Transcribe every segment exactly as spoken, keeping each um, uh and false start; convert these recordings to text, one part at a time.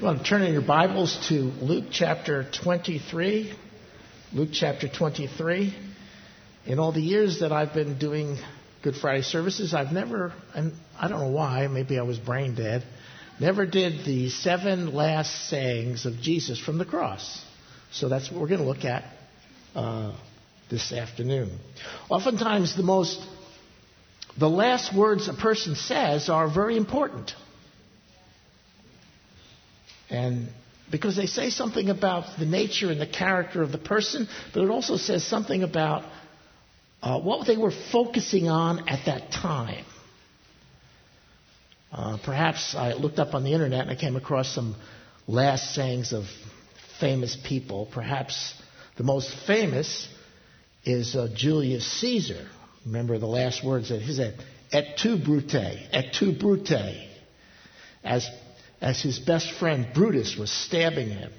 You want to turn in your Bibles to Luke chapter twenty-three. Luke chapter twenty-three. In all the years that I've been doing Good Friday services, I've never, and I don't know why, maybe I was brain dead, never did the seven last sayings of Jesus from the cross. So that's what we're going to look at uh, this afternoon. Oftentimes the most, the last words a person says are very important. And because they say something about the nature and the character of the person, but it also says something about Uh, what they were focusing on at that time. Uh, perhaps I looked up on the internet and I came across some last sayings of famous people. Perhaps the most famous is uh, Julius Caesar. Remember the last words that he said, "Et tu, Brute, et tu, Brute." As, as his best friend Brutus was stabbing him,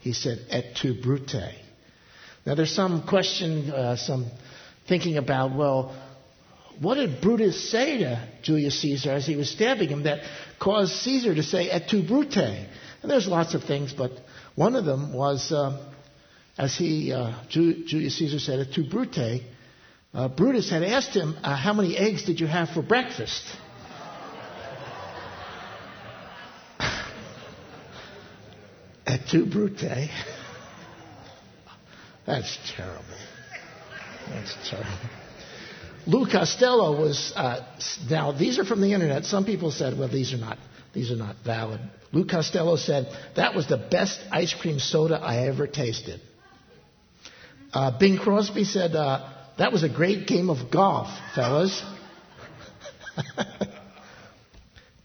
he said, "Et tu, Brute." Now there's some question, uh, some... thinking about, well, what did Brutus say to Julius Caesar as he was stabbing him that caused Caesar to say, "Et tu, Brute"? And there's lots of things, but one of them was, uh, as he, uh, Ju- Julius Caesar said, "Et tu, Brute," uh, Brutus had asked him, uh, "How many eggs did you have for breakfast?" "Et tu, Brute." That's terrible. That's terrible. Lou Costello was, uh, now these are from the internet. Some people said, well, these are not, these are not valid. Lou Costello said, "That was the best ice cream soda I ever tasted." Uh, Bing Crosby said, uh, "That was a great game of golf, fellas."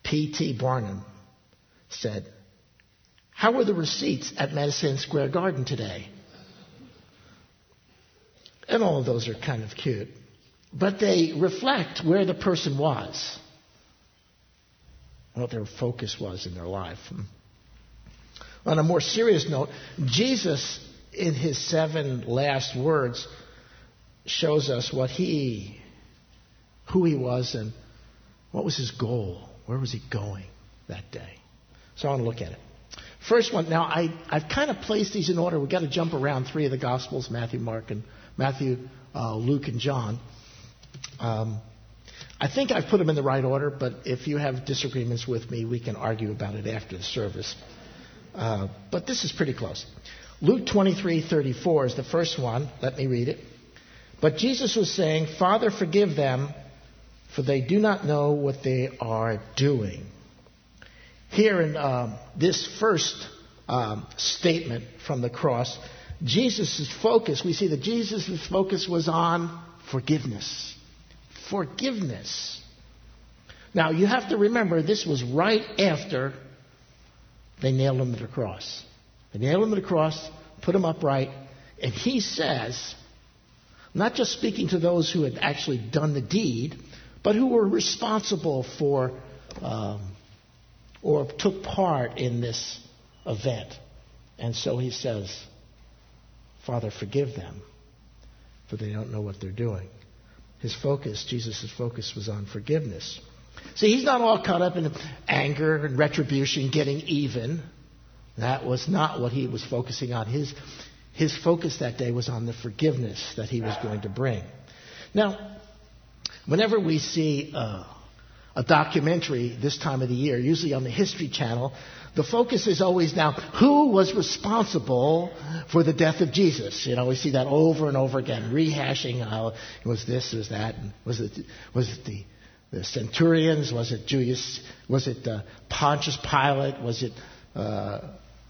P. T. Barnum said, "How were the receipts at Madison Square Garden today?" And all of those are kind of cute. But they reflect where the person was, what their focus was in their life. On a more serious note, Jesus, in his seven last words, shows us what he, who he was and what was his goal. Where was he going that day? So I want to look at it. First one, now I, I've kind of placed these in order. We've got to jump around three of the Gospels, Matthew, Mark, and Matthew, uh, Luke, and John. Um, I think I've put them in the right order, but if you have disagreements with me, we can argue about it after the service. Uh, but this is pretty close. Luke twenty-three thirty-four is the first one. Let me read it. "But Jesus was saying, 'Father, forgive them, for they do not know what they are doing.'" Here in um, this first um, statement from the cross, Jesus' focus, we see that Jesus' focus was on forgiveness. Forgiveness. Now, you have to remember, this was right after they nailed him to the cross. They nailed him to the cross, put him upright, and he says, not just speaking to those who had actually done the deed, but who were responsible for um, or took part in this event. And so he says, "Father, forgive them, for they don't know what they're doing." His focus, Jesus' focus, was on forgiveness. See, he's not all caught up in anger and retribution, getting even. That was not what he was focusing on. His, his focus that day was on the forgiveness that he was going to bring. Now, whenever we see uh, a documentary this time of the year, usually on the History Channel, the focus is always now, who was responsible for the death of Jesus? You know, we see that over and over again, rehashing how it was this, it was that, and was it was it the, the centurions? Was it Julius? Was it uh, Pontius Pilate? Was it uh,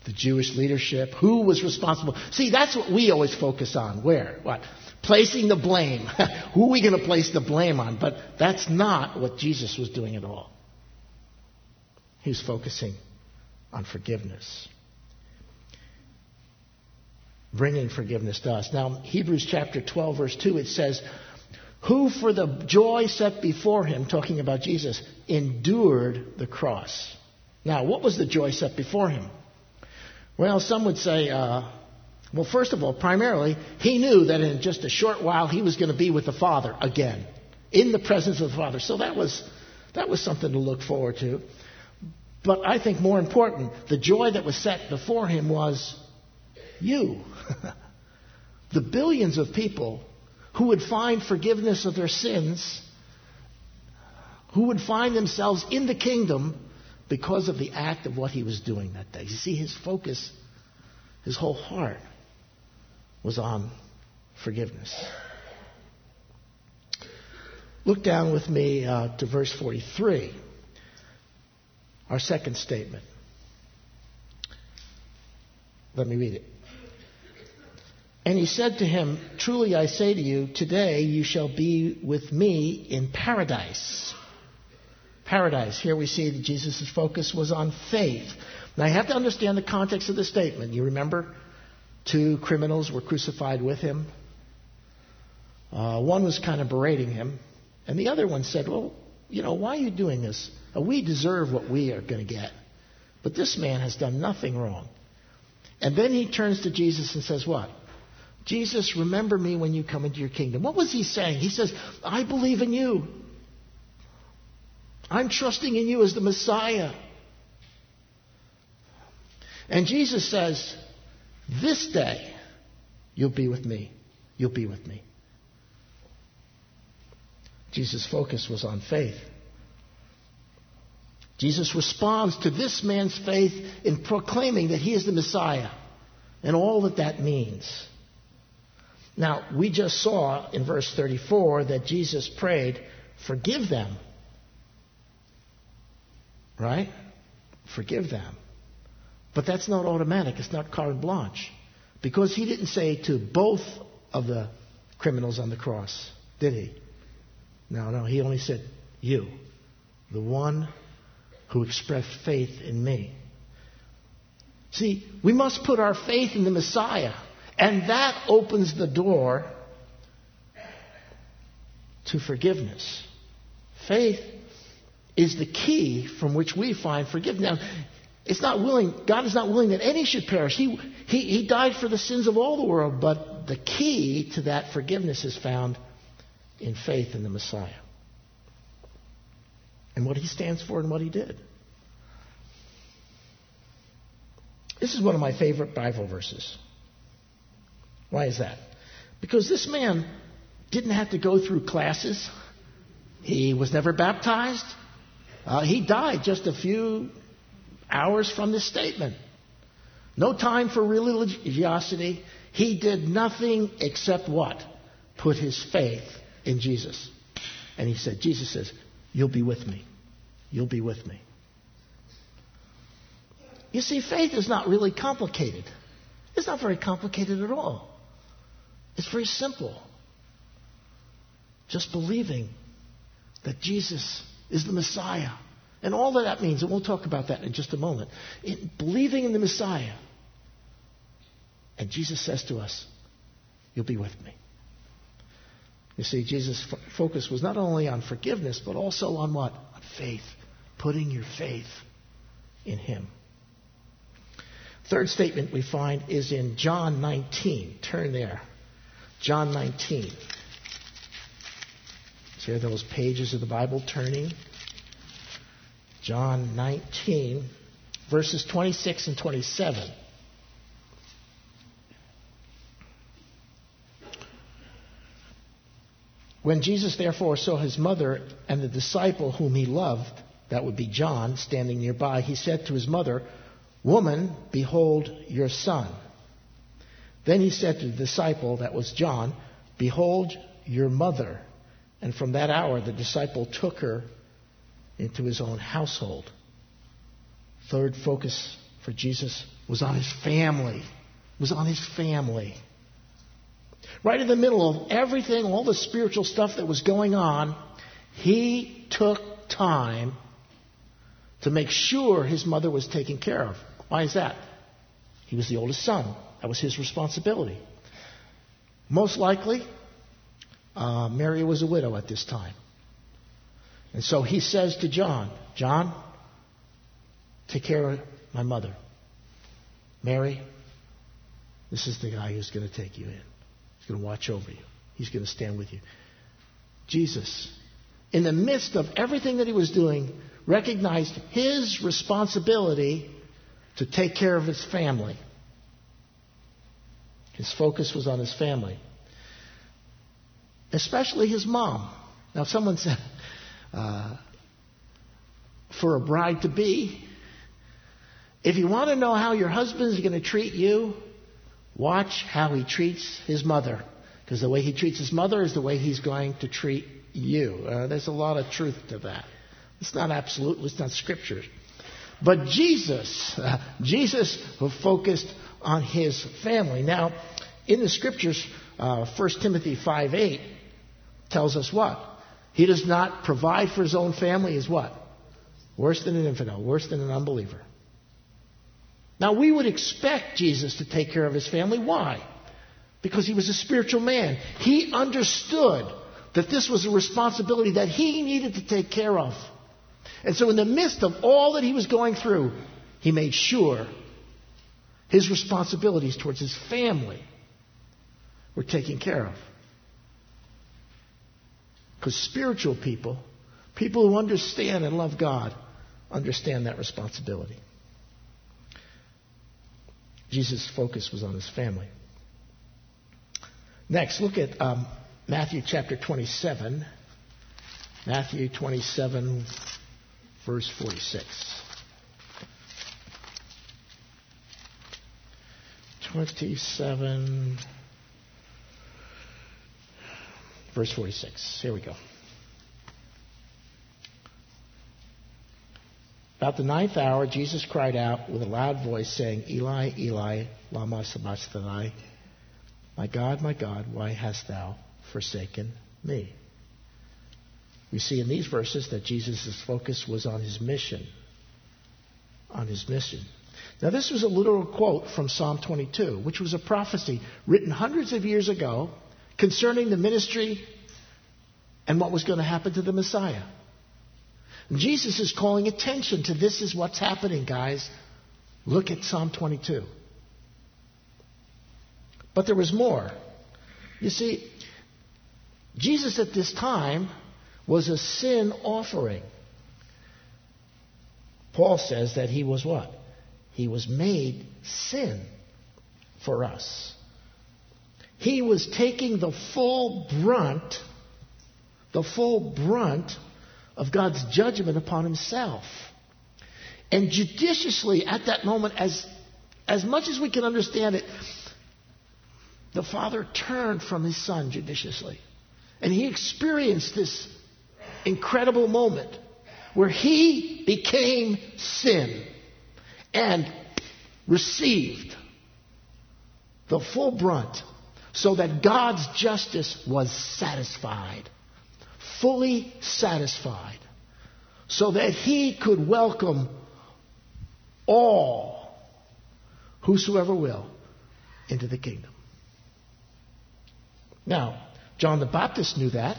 the Jewish leadership? Who was responsible? See, that's what we always focus on. Where? What? Placing the blame. Who are we going to place the blame on? But that's not what Jesus was doing at all. He was focusing on forgiveness, bringing forgiveness to us. Now, Hebrews chapter twelve, verse two, it says, "Who for the joy set before him," talking about Jesus, "endured the cross." Now, what was the joy set before him? Well, some would say, uh, well, first of all, primarily, he knew that in just a short while he was going to be with the Father again, in the presence of the Father. So that was that was something to look forward to. But I think more important, the joy that was set before him was you. The billions of people who would find forgiveness of their sins, who would find themselves in the kingdom because of the act of what he was doing that day. You see, his focus, his whole heart was on forgiveness. Look down with me uh, to verse forty-three, our second statement. Let me read it. And he said to him, "Truly I say to you, today you shall be with me in paradise." Paradise. Here we see that Jesus' focus was on faith. Now you have to understand the context of the statement. You remember, two criminals were crucified with him. Uh, one was kind of berating him. And the other one said, well, you know, why are you doing this? We deserve what we are going to get. But this man has done nothing wrong. And then he turns to Jesus and says what? Jesus, remember me when you come into your kingdom. What was he saying? He says, I believe in you. I'm trusting in you as the Messiah. And Jesus says, this day, you'll be with me. You'll be with me. Jesus' focus was on faith. Jesus responds to this man's faith in proclaiming that he is the Messiah and all that that means. Now, we just saw in verse thirty-four that Jesus prayed, forgive them. Right? Forgive them. But that's not automatic. It's not carte blanche. Because he didn't say to both of the criminals on the cross, did he? No, no, he only said, you, the one who expressed faith in me. See, we must put our faith in the Messiah, and that opens the door to forgiveness. Faith is the key from which we find forgiveness. Now, it's not willing, God is not willing that any should perish. He, he, he died for the sins of all the world, but the key to that forgiveness is found in faith in the Messiah and what he stands for and what he did. This is one of my favorite Bible verses. Why is that? Because this man didn't have to go through classes. He was never baptized. Uh, he died just a few hours from this statement. No time for religiosity. He did nothing except what? Put his faith in Jesus. And he said, Jesus says, you'll be with me. You'll be with me. You see, faith is not really complicated. It's not very complicated at all. It's very simple. Just believing that Jesus is the Messiah. And all that that means, and we'll talk about that in just a moment. In believing in the Messiah. And Jesus says to us, you'll be with me. You see, Jesus' focus was not only on forgiveness, but also on what? On faith. Putting your faith in him. Third statement we find is in John nineteen. Turn there. John nineteen. See those pages of the Bible turning? John nineteen, verses twenty-six and twenty-seven. When Jesus therefore saw his mother and the disciple whom he loved, that would be John, standing nearby, he said to his mother, Woman, behold your son. Then he said to the disciple, that was John, Behold your mother. And from that hour the disciple took her into his own household. Third focus for Jesus was on his family. Was on his family. Right in the middle of everything, all the spiritual stuff that was going on, he took time to make sure his mother was taken care of. Why is that? He was the oldest son. That was his responsibility. Most likely, uh, Mary was a widow at this time. And so he says to John, John, take care of my mother. Mary, this is the guy who's going to take you in. He's going to watch over you. He's going to stand with you. Jesus, in the midst of everything that he was doing, recognized his responsibility to take care of his family. His focus was on his family, especially his mom. Now, someone said, uh, for a bride to be, if you want to know how your husband's going to treat you, watch how he treats his mother. Because the way he treats his mother is the way he's going to treat you. Uh, there's a lot of truth to that. It's not absolute. It's not scripture. But Jesus, uh, Jesus focused on his family. Now, in the scriptures, uh, First Timothy five eight tells us what? He does not provide for his own family is what? Worse than an infidel, worse than an unbeliever. Now, we would expect Jesus to take care of his family. Why? Because he was a spiritual man. He understood that this was a responsibility that he needed to take care of. And so in the midst of all that he was going through, he made sure his responsibilities towards his family were taken care of. Because spiritual people, people who understand and love God, understand that responsibility. Jesus' focus was on his family. Next, look at um, Matthew chapter twenty-seven. Matthew twenty-seven, verse forty-six. twenty-seven, verse forty-six. Here we go. About the ninth hour, Jesus cried out with a loud voice, saying, Eli, Eli, lama sabachthani? My God, my God, why hast thou forsaken me? We see in these verses that Jesus' focus was on his mission. On his mission. Now, this was a literal quote from Psalm twenty-two, which was a prophecy written hundreds of years ago concerning the ministry and what was going to happen to the Messiah. Jesus is calling attention to this is what's happening, guys. Look at Psalm twenty-two. But there was more. You see, Jesus at this time was a sin offering. Paul says that he was what? He was made sin for us. He was taking the full brunt, the full brunt of God's judgment upon himself. And judiciously at that moment, as, as much as we can understand it, the Father turned from his Son judiciously. And he experienced this incredible moment where he became sin and received the full brunt so that God's justice was satisfied. Fully satisfied, so that he could welcome all, whosoever will, into the kingdom. Now, John the Baptist knew that.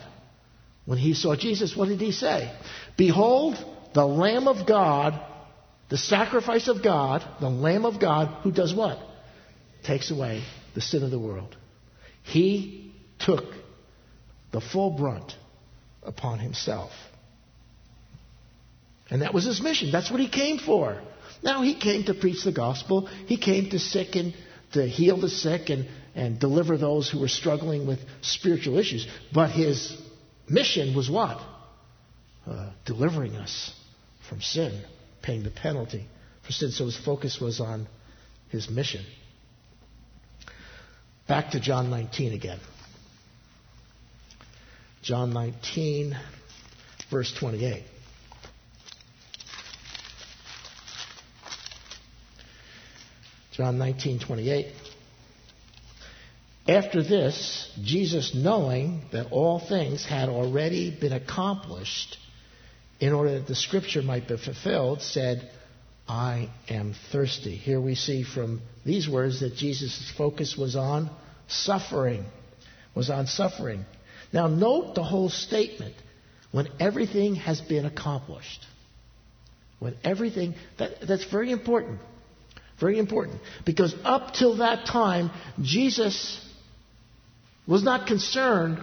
When he saw Jesus, what did he say? Behold, the Lamb of God, the sacrifice of God, the Lamb of God, who does what? Takes away the sin of the world. He took the full brunt upon himself. And that was his mission. That's what he came for. Now, he came to preach the gospel. He came to sick and to heal the sick and, and deliver those who were struggling with spiritual issues. But his mission was what? Uh, delivering us from sin, paying the penalty for sin. So his focus was on his mission. Back to John nineteen again. John nineteen, verse twenty-eight. John nineteen, twenty-eight. After this, Jesus, knowing that all things had already been accomplished, in order that the scripture might be fulfilled, said, I am thirsty. Here we see from these words that Jesus' focus was on suffering, was on suffering. Now, note the whole statement. When everything has been accomplished. When everything, that, that's very important. Very important. Because up till that time, Jesus was not concerned,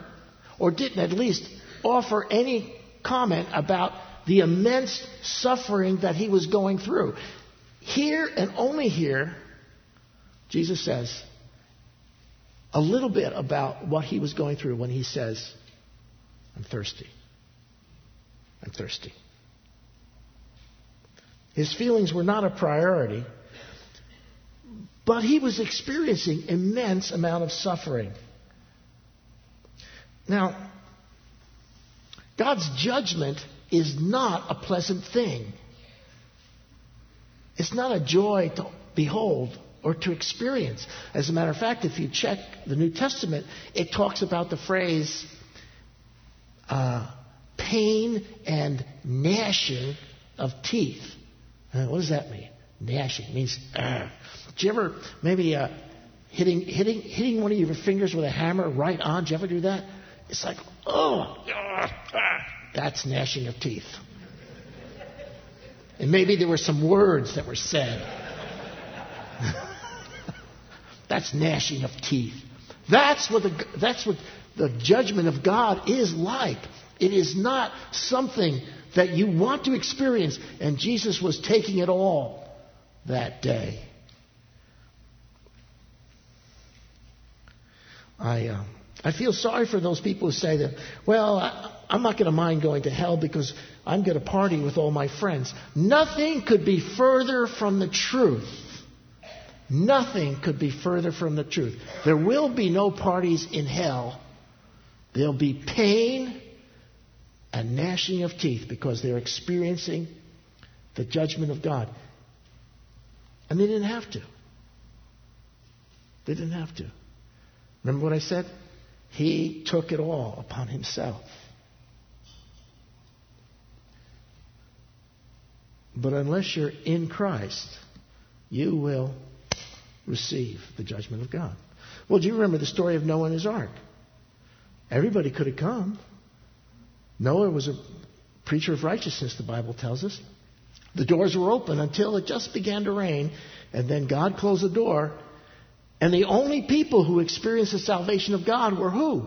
or didn't at least offer any comment about the immense suffering that he was going through. Here and only here, Jesus says a little bit about what he was going through when he says, I'm thirsty. I'm thirsty. His feelings were not a priority, but he was experiencing immense amount of suffering. Now, God's judgment is not a pleasant thing. It's not a joy to behold or to experience. As a matter of fact, if you check the New Testament, it talks about the phrase uh, pain and gnashing of teeth. Uh, what does that mean? Gnashing means, uh. Did you ever maybe uh, hitting hitting hitting one of your fingers with a hammer right on? Did you ever do that? It's like, oh, uh, uh, that's gnashing of teeth. And maybe there were some words that were said. That's gnashing of teeth. That's what the that's what the judgment of God is like. It is not something that you want to experience. And Jesus was taking it all that day. I uh, I feel sorry for those people who say that, well, I, I'm not going to mind going to hell because I'm going to party with all my friends. Nothing could be further from the truth. Nothing could be further from the truth. There will be no parties in hell. There'll be pain and gnashing of teeth because they're experiencing the judgment of God. And they didn't have to. They didn't have to. Remember what I said? He took it all upon himself. But unless you're in Christ, you will receive the judgment of God. Well, do you remember the story of Noah and his ark? Everybody could have come. Noah was a preacher of righteousness, the Bible tells us. The doors were open until it just began to rain, and then God closed the door. And the only people who experienced the salvation of God were who?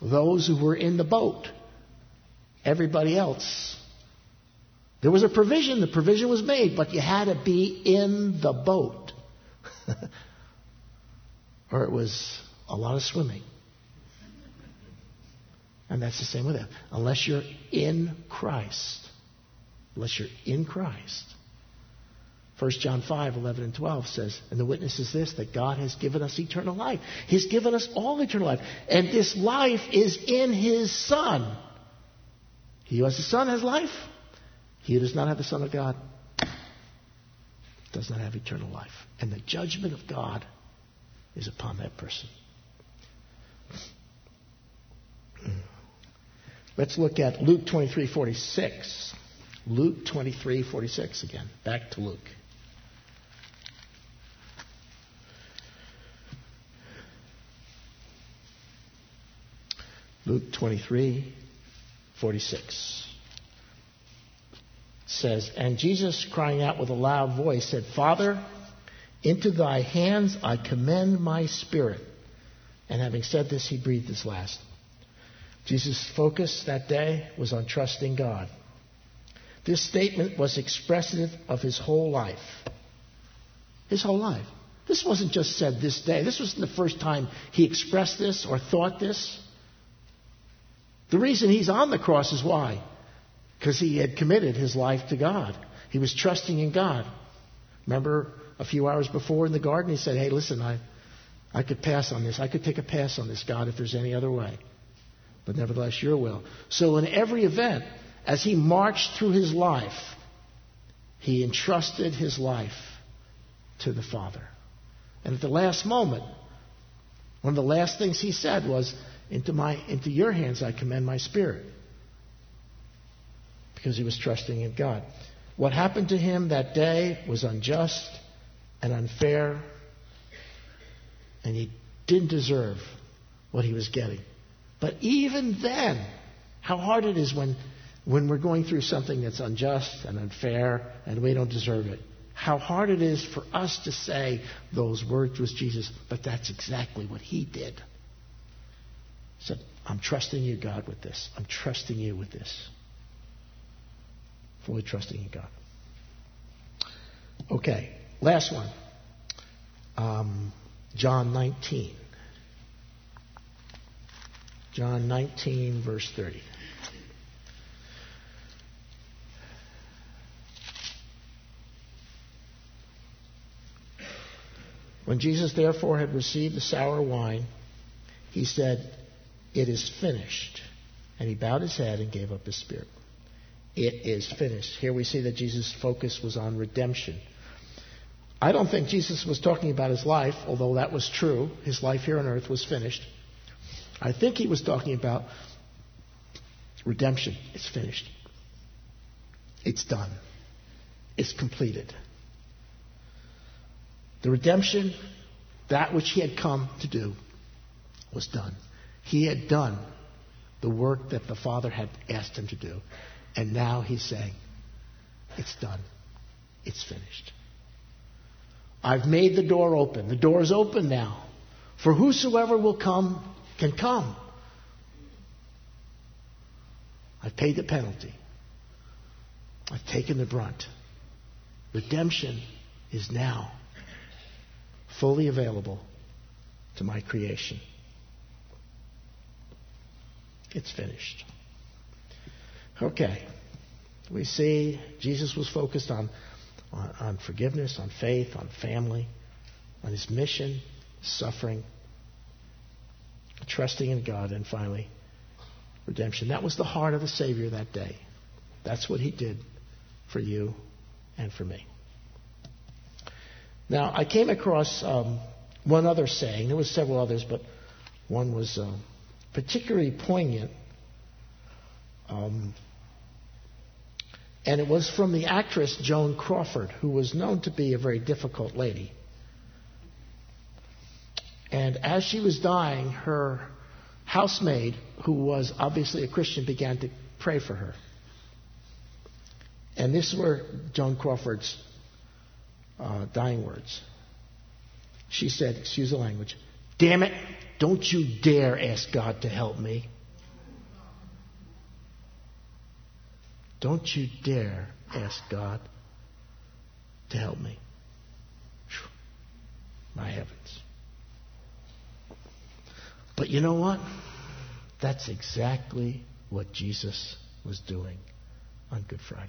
Those who were in the boat. Everybody else. There was a provision. The provision was made, but you had to be in the boat. Or it was a lot of swimming. And that's the same with that. Unless you're in Christ. Unless you're in Christ. First John five, eleven and twelve says, and the witness is this, that God has given us eternal life. He's given us all eternal life. And this life is in his Son. He who has the Son has life. He who does not have the Son of God does not have eternal life. And the judgment of God is upon that person. Let's look at Luke twenty-three forty-six. Luke twenty-three forty-six again. Back to Luke. Luke twenty-three forty-six says, and Jesus, crying out with a loud voice, said, Father, into thy hands I commend my spirit. And having said this, he breathed his last. Jesus' focus that day was on trusting God. This statement was expressive of his whole life. His whole life. This wasn't just said this day. This wasn't the first time he expressed this or thought this. The reason he's on the cross is why? Because he had committed his life to God. He was trusting in God. Remember a few hours before in the garden, he said, hey, listen, I, I could pass on this. I could take a pass on this, God, if there's any other way. But nevertheless, your will. So in every event, as he marched through his life, he entrusted his life to the Father. And at the last moment, one of the last things he said was, into my, into your hands I commend my spirit. Because he was trusting in God. What happened to him that day was unjust and unfair, and he didn't deserve what he was getting. But even then, how hard it is when When we're going through something that's unjust and unfair and we don't deserve it, how hard it is for us to say those words with Jesus, but that's exactly what he did. He said, I'm trusting you, God, with this. I'm trusting you with this. fully trusting in God. Okay, last one. Um, John nineteen. John nineteen, verse thirty. When Jesus therefore had received the sour wine, he said, "It is finished." And he bowed his head and gave up his spirit. It is finished. Here we see that Jesus' focus was on redemption. I don't think Jesus was talking about his life, although that was true. His life here on earth was finished. I think he was talking about redemption. It's finished. It's done. It's completed. The redemption, that which he had come to do, was done. He had done the work that the Father had asked him to do. And now he's saying, it's done. It's finished. I've made the door open. The door is open now. For whosoever will come can come. I've paid the penalty. I've taken the brunt. Redemption is now fully available to my creation. It's finished. Okay. We see Jesus was focused on, on, on forgiveness, on faith, on family, on his mission, suffering, trusting in God, and finally, redemption. That was the heart of the Savior that day. That's what he did for you and for me. Now, I came across um, one other saying. There were several others, but one was um, particularly poignant. Um, and it was from the actress Joan Crawford, who was known to be a very difficult lady. And as she was dying, her housemaid, who was obviously a Christian, began to pray for her. And this were Joan Crawford's uh, dying words. She said, excuse the language, "Damn it, don't you dare ask God to help me. Don't you dare ask God to help me." My heavens. But you know what? That's exactly what Jesus was doing on Good Friday.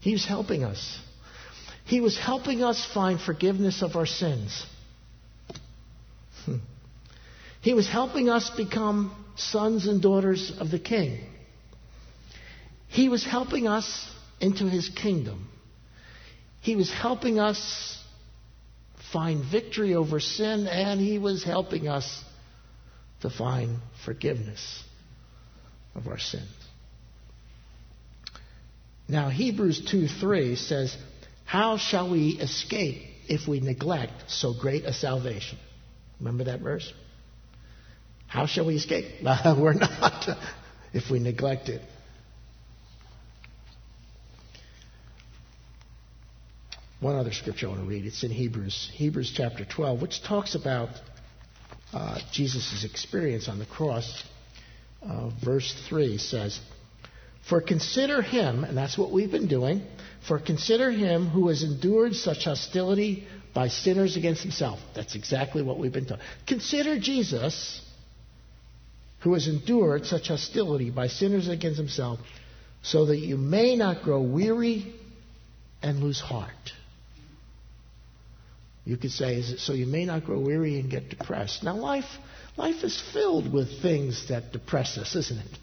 He was helping us. He was helping us find forgiveness of our sins. He was helping us become sons and daughters of the King. He was helping us into his kingdom. He was helping us find victory over sin, and he was helping us to find forgiveness of our sins. Now, Hebrews two three says, "How shall we escape if we neglect so great a salvation?" Remember that verse? How shall we escape? We're not if we neglect it. One other scripture I want to read. It's in Hebrews, Hebrews chapter twelve, which talks about uh, Jesus' experience on the cross. Uh, verse three says, "For consider him," and that's what we've been doing, "for consider him who has endured such hostility by sinners against himself." That's exactly what we've been talking about. Consider Jesus, who has endured such hostility by sinners against himself, so that you may not grow weary and lose heart. You could say, is it so you may not grow weary and get depressed? Now, life life is filled with things that depress us, isn't it?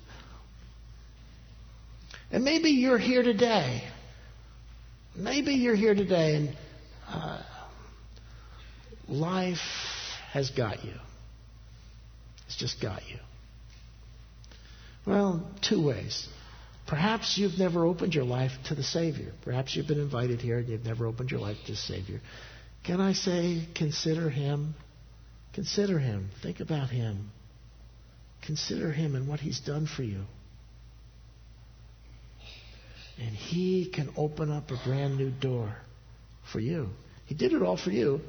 And maybe you're here today. Maybe you're here today and uh, life has got you. It's just got you. Well, two ways. Perhaps you've never opened your life to the Savior. Perhaps you've been invited here and you've never opened your life to the Savior. Can I say, consider him? Consider him. Think about him. Consider him and what he's done for you. And he can open up a brand new door for you. He did it all for you.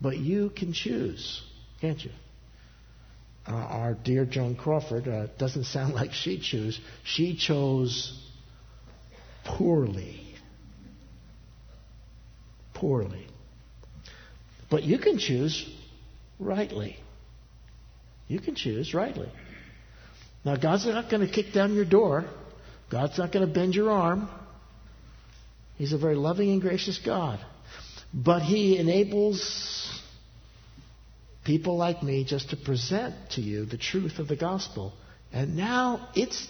But you can choose, can't you? uh, our dear Joan Crawford, uh, doesn't sound like she chose. She chose poorly. Poorly. But you can choose rightly. You can choose rightly. Now, God's not going to kick down your door. God's not going to bend your arm. He's a very loving and gracious God. But He enables people like me just to present to you the truth of the gospel. And now it's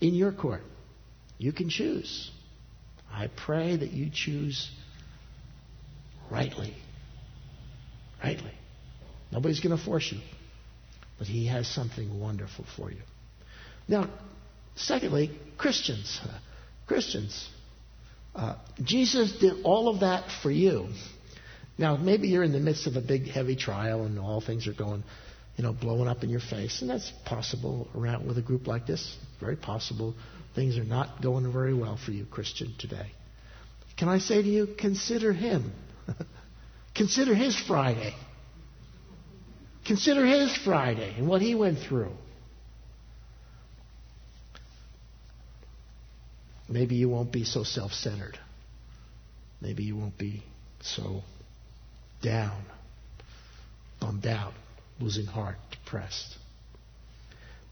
in your court. You can choose. I pray that you choose rightly. Rightly. Nobody's going to force you. But He has something wonderful for you. Now, secondly, Christians. Christians. Uh, Jesus did all of that for you. Now, maybe you're in the midst of a big, heavy trial and all things are going, you know, blowing up in your face. And that's possible around with a group like this. Very possible. Things are not going very well for you, Christian, today. Can I say to you, consider Him. Consider His Friday. Consider His Friday and what He went through. Maybe you won't be so self-centered. Maybe you won't be so down, bummed out, losing heart, depressed.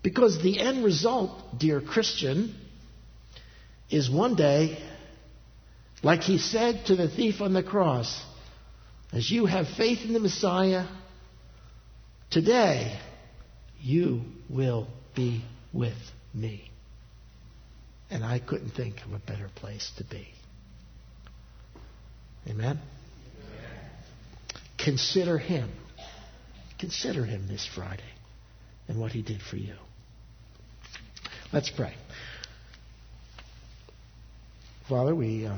Because the end result, dear Christian, is one day, like He said to the thief on the cross, as you have faith in the Messiah, today you will be with me. And I couldn't think of a better place to be. Amen? Amen? Consider Him. Consider Him this Friday and what He did for you. Let's pray. Father, we uh,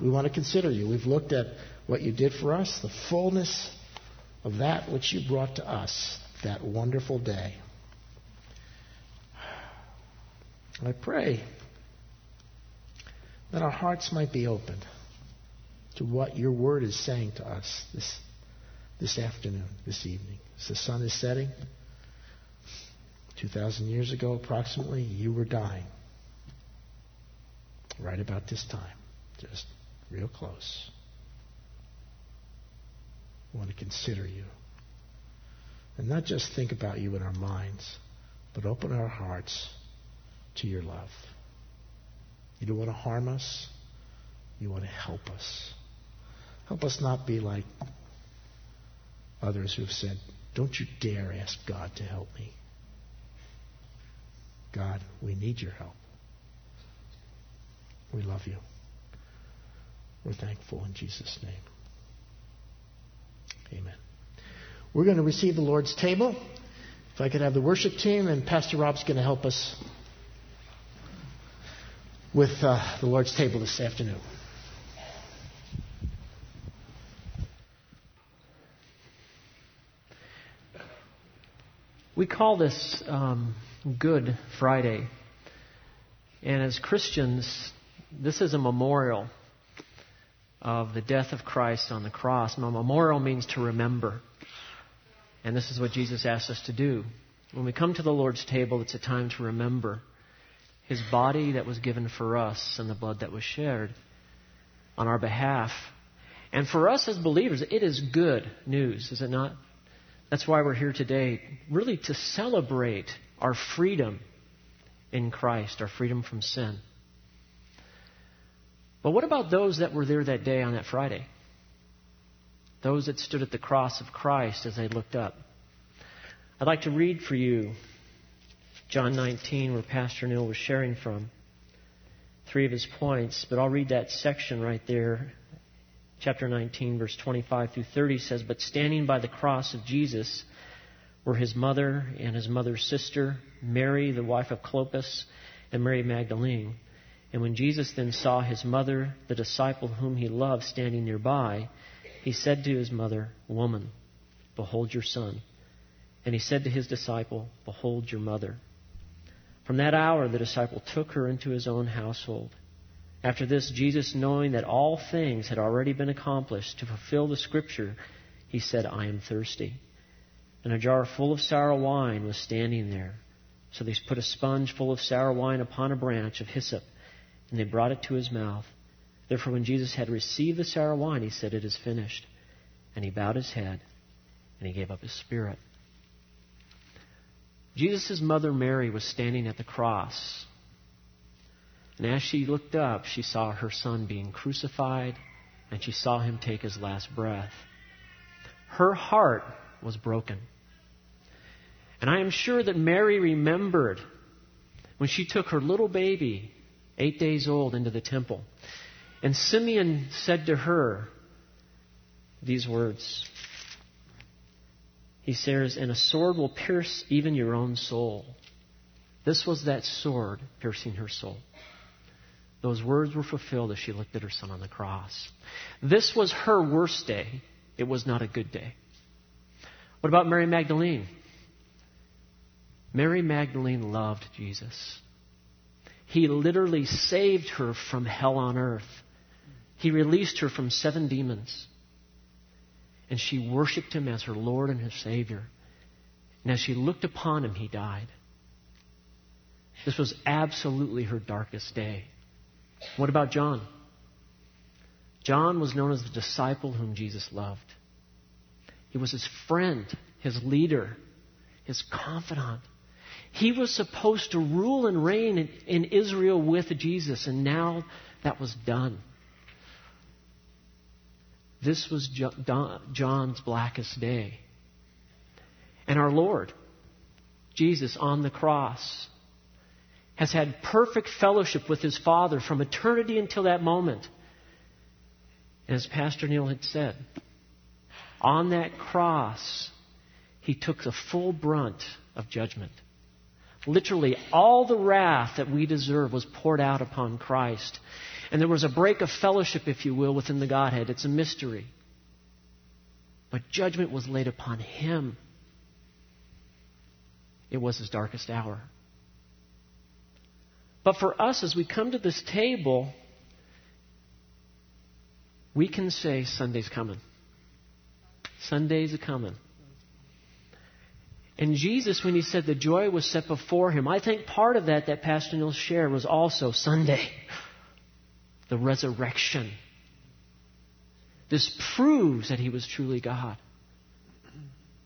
we want to consider You. We've looked at what You did for us, the fullness of that which You brought to us that wonderful day. I pray that our hearts might be open to what Your Word is saying to us this, this afternoon, this evening. As the sun is setting, two thousand years ago approximately, You were dying. Right about this time. Just real close. We want to consider You. And not just think about You in our minds, but open our hearts to Your love. You don't want to harm us. You want to help us. Help us not be like others who have said, don't you dare ask God to help me. God, we need Your help. We love You. We're thankful in Jesus' name. Amen. We're going to receive the Lord's table. If I could have the worship team, and Pastor Rob's going to help us with uh, the Lord's table this afternoon. We call this um, Good Friday. And as Christians, this is a memorial of the death of Christ on the cross. And a memorial means to remember. And this is what Jesus asked us to do. When we come to the Lord's table, it's a time to remember His body that was given for us and the blood that was shed on our behalf. And for us as believers, it is good news, is it not? That's why we're here today, really to celebrate our freedom in Christ, our freedom from sin. But what about those that were there that day on that Friday? Those that stood at the cross of Christ as they looked up. I'd like to read for you John nineteen, where Pastor Neil was sharing from, three of his points. But I'll read that section right there. Chapter nineteen, verse twenty-five through thirty says, but standing by the cross of Jesus were His mother and His mother's sister, Mary, the wife of Clopas, and Mary Magdalene. And when Jesus then saw His mother, the disciple whom He loved, standing nearby, He said to His mother, woman, behold your son. And He said to His disciple, behold your mother. From that hour, the disciple took her into his own household. After this, Jesus, knowing that all things had already been accomplished to fulfill the Scripture, He said, I am thirsty. and a jar full of sour wine was standing there. So they put a sponge full of sour wine upon a branch of hyssop, and they brought it to his mouth. Therefore, when Jesus had received the sour wine, he said, "It is finished." And he bowed his head, and he gave up his spirit. Jesus' mother Mary was standing at the cross. And as she looked up, she saw her son being crucified, and she saw him take his last breath. Her heart was broken. And I am sure that Mary remembered when she took her little baby, eight days old, into the temple. And Simeon said to her these words. He says, "And a sword will pierce even your own soul." This was that sword piercing her soul. Those words were fulfilled as she looked at her son on the cross. This was her worst day. It was not a good day. What about Mary Magdalene? Mary Magdalene loved Jesus. He literally saved her from hell on earth. He released her from seven demons. And she worshipped him as her Lord and her Savior. And as she looked upon him, he died. This was absolutely her darkest day. What about John? John was known as the disciple whom Jesus loved. He was his friend, his leader, his confidant. He was supposed to rule and reign in, in Israel with Jesus, and now that was done. This was John's blackest day. And our Lord, Jesus on the cross, has had perfect fellowship with his Father from eternity until that moment. And as Pastor Neil had said, on that cross, he took the full brunt of judgment. Literally, all the wrath that we deserve was poured out upon Christ. And there was a break of fellowship, if you will, within the Godhead. It's a mystery. But judgment was laid upon him. It was his darkest hour. But for us, as we come to this table, we can say, Sunday's coming. Sunday's a coming. And Jesus, when he said the joy was set before him, I think part of that that Pastor Neil shared was also Sunday, the resurrection. This proves that he was truly God,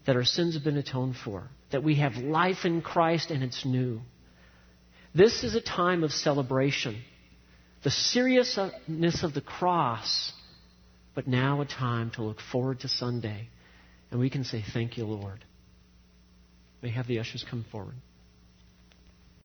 that our sins have been atoned for, that we have life in Christ and it's new. This is a time of celebration. The seriousness of the cross, but now a time to look forward to Sunday. And we can say, thank you, Lord. May have the ushers come forward.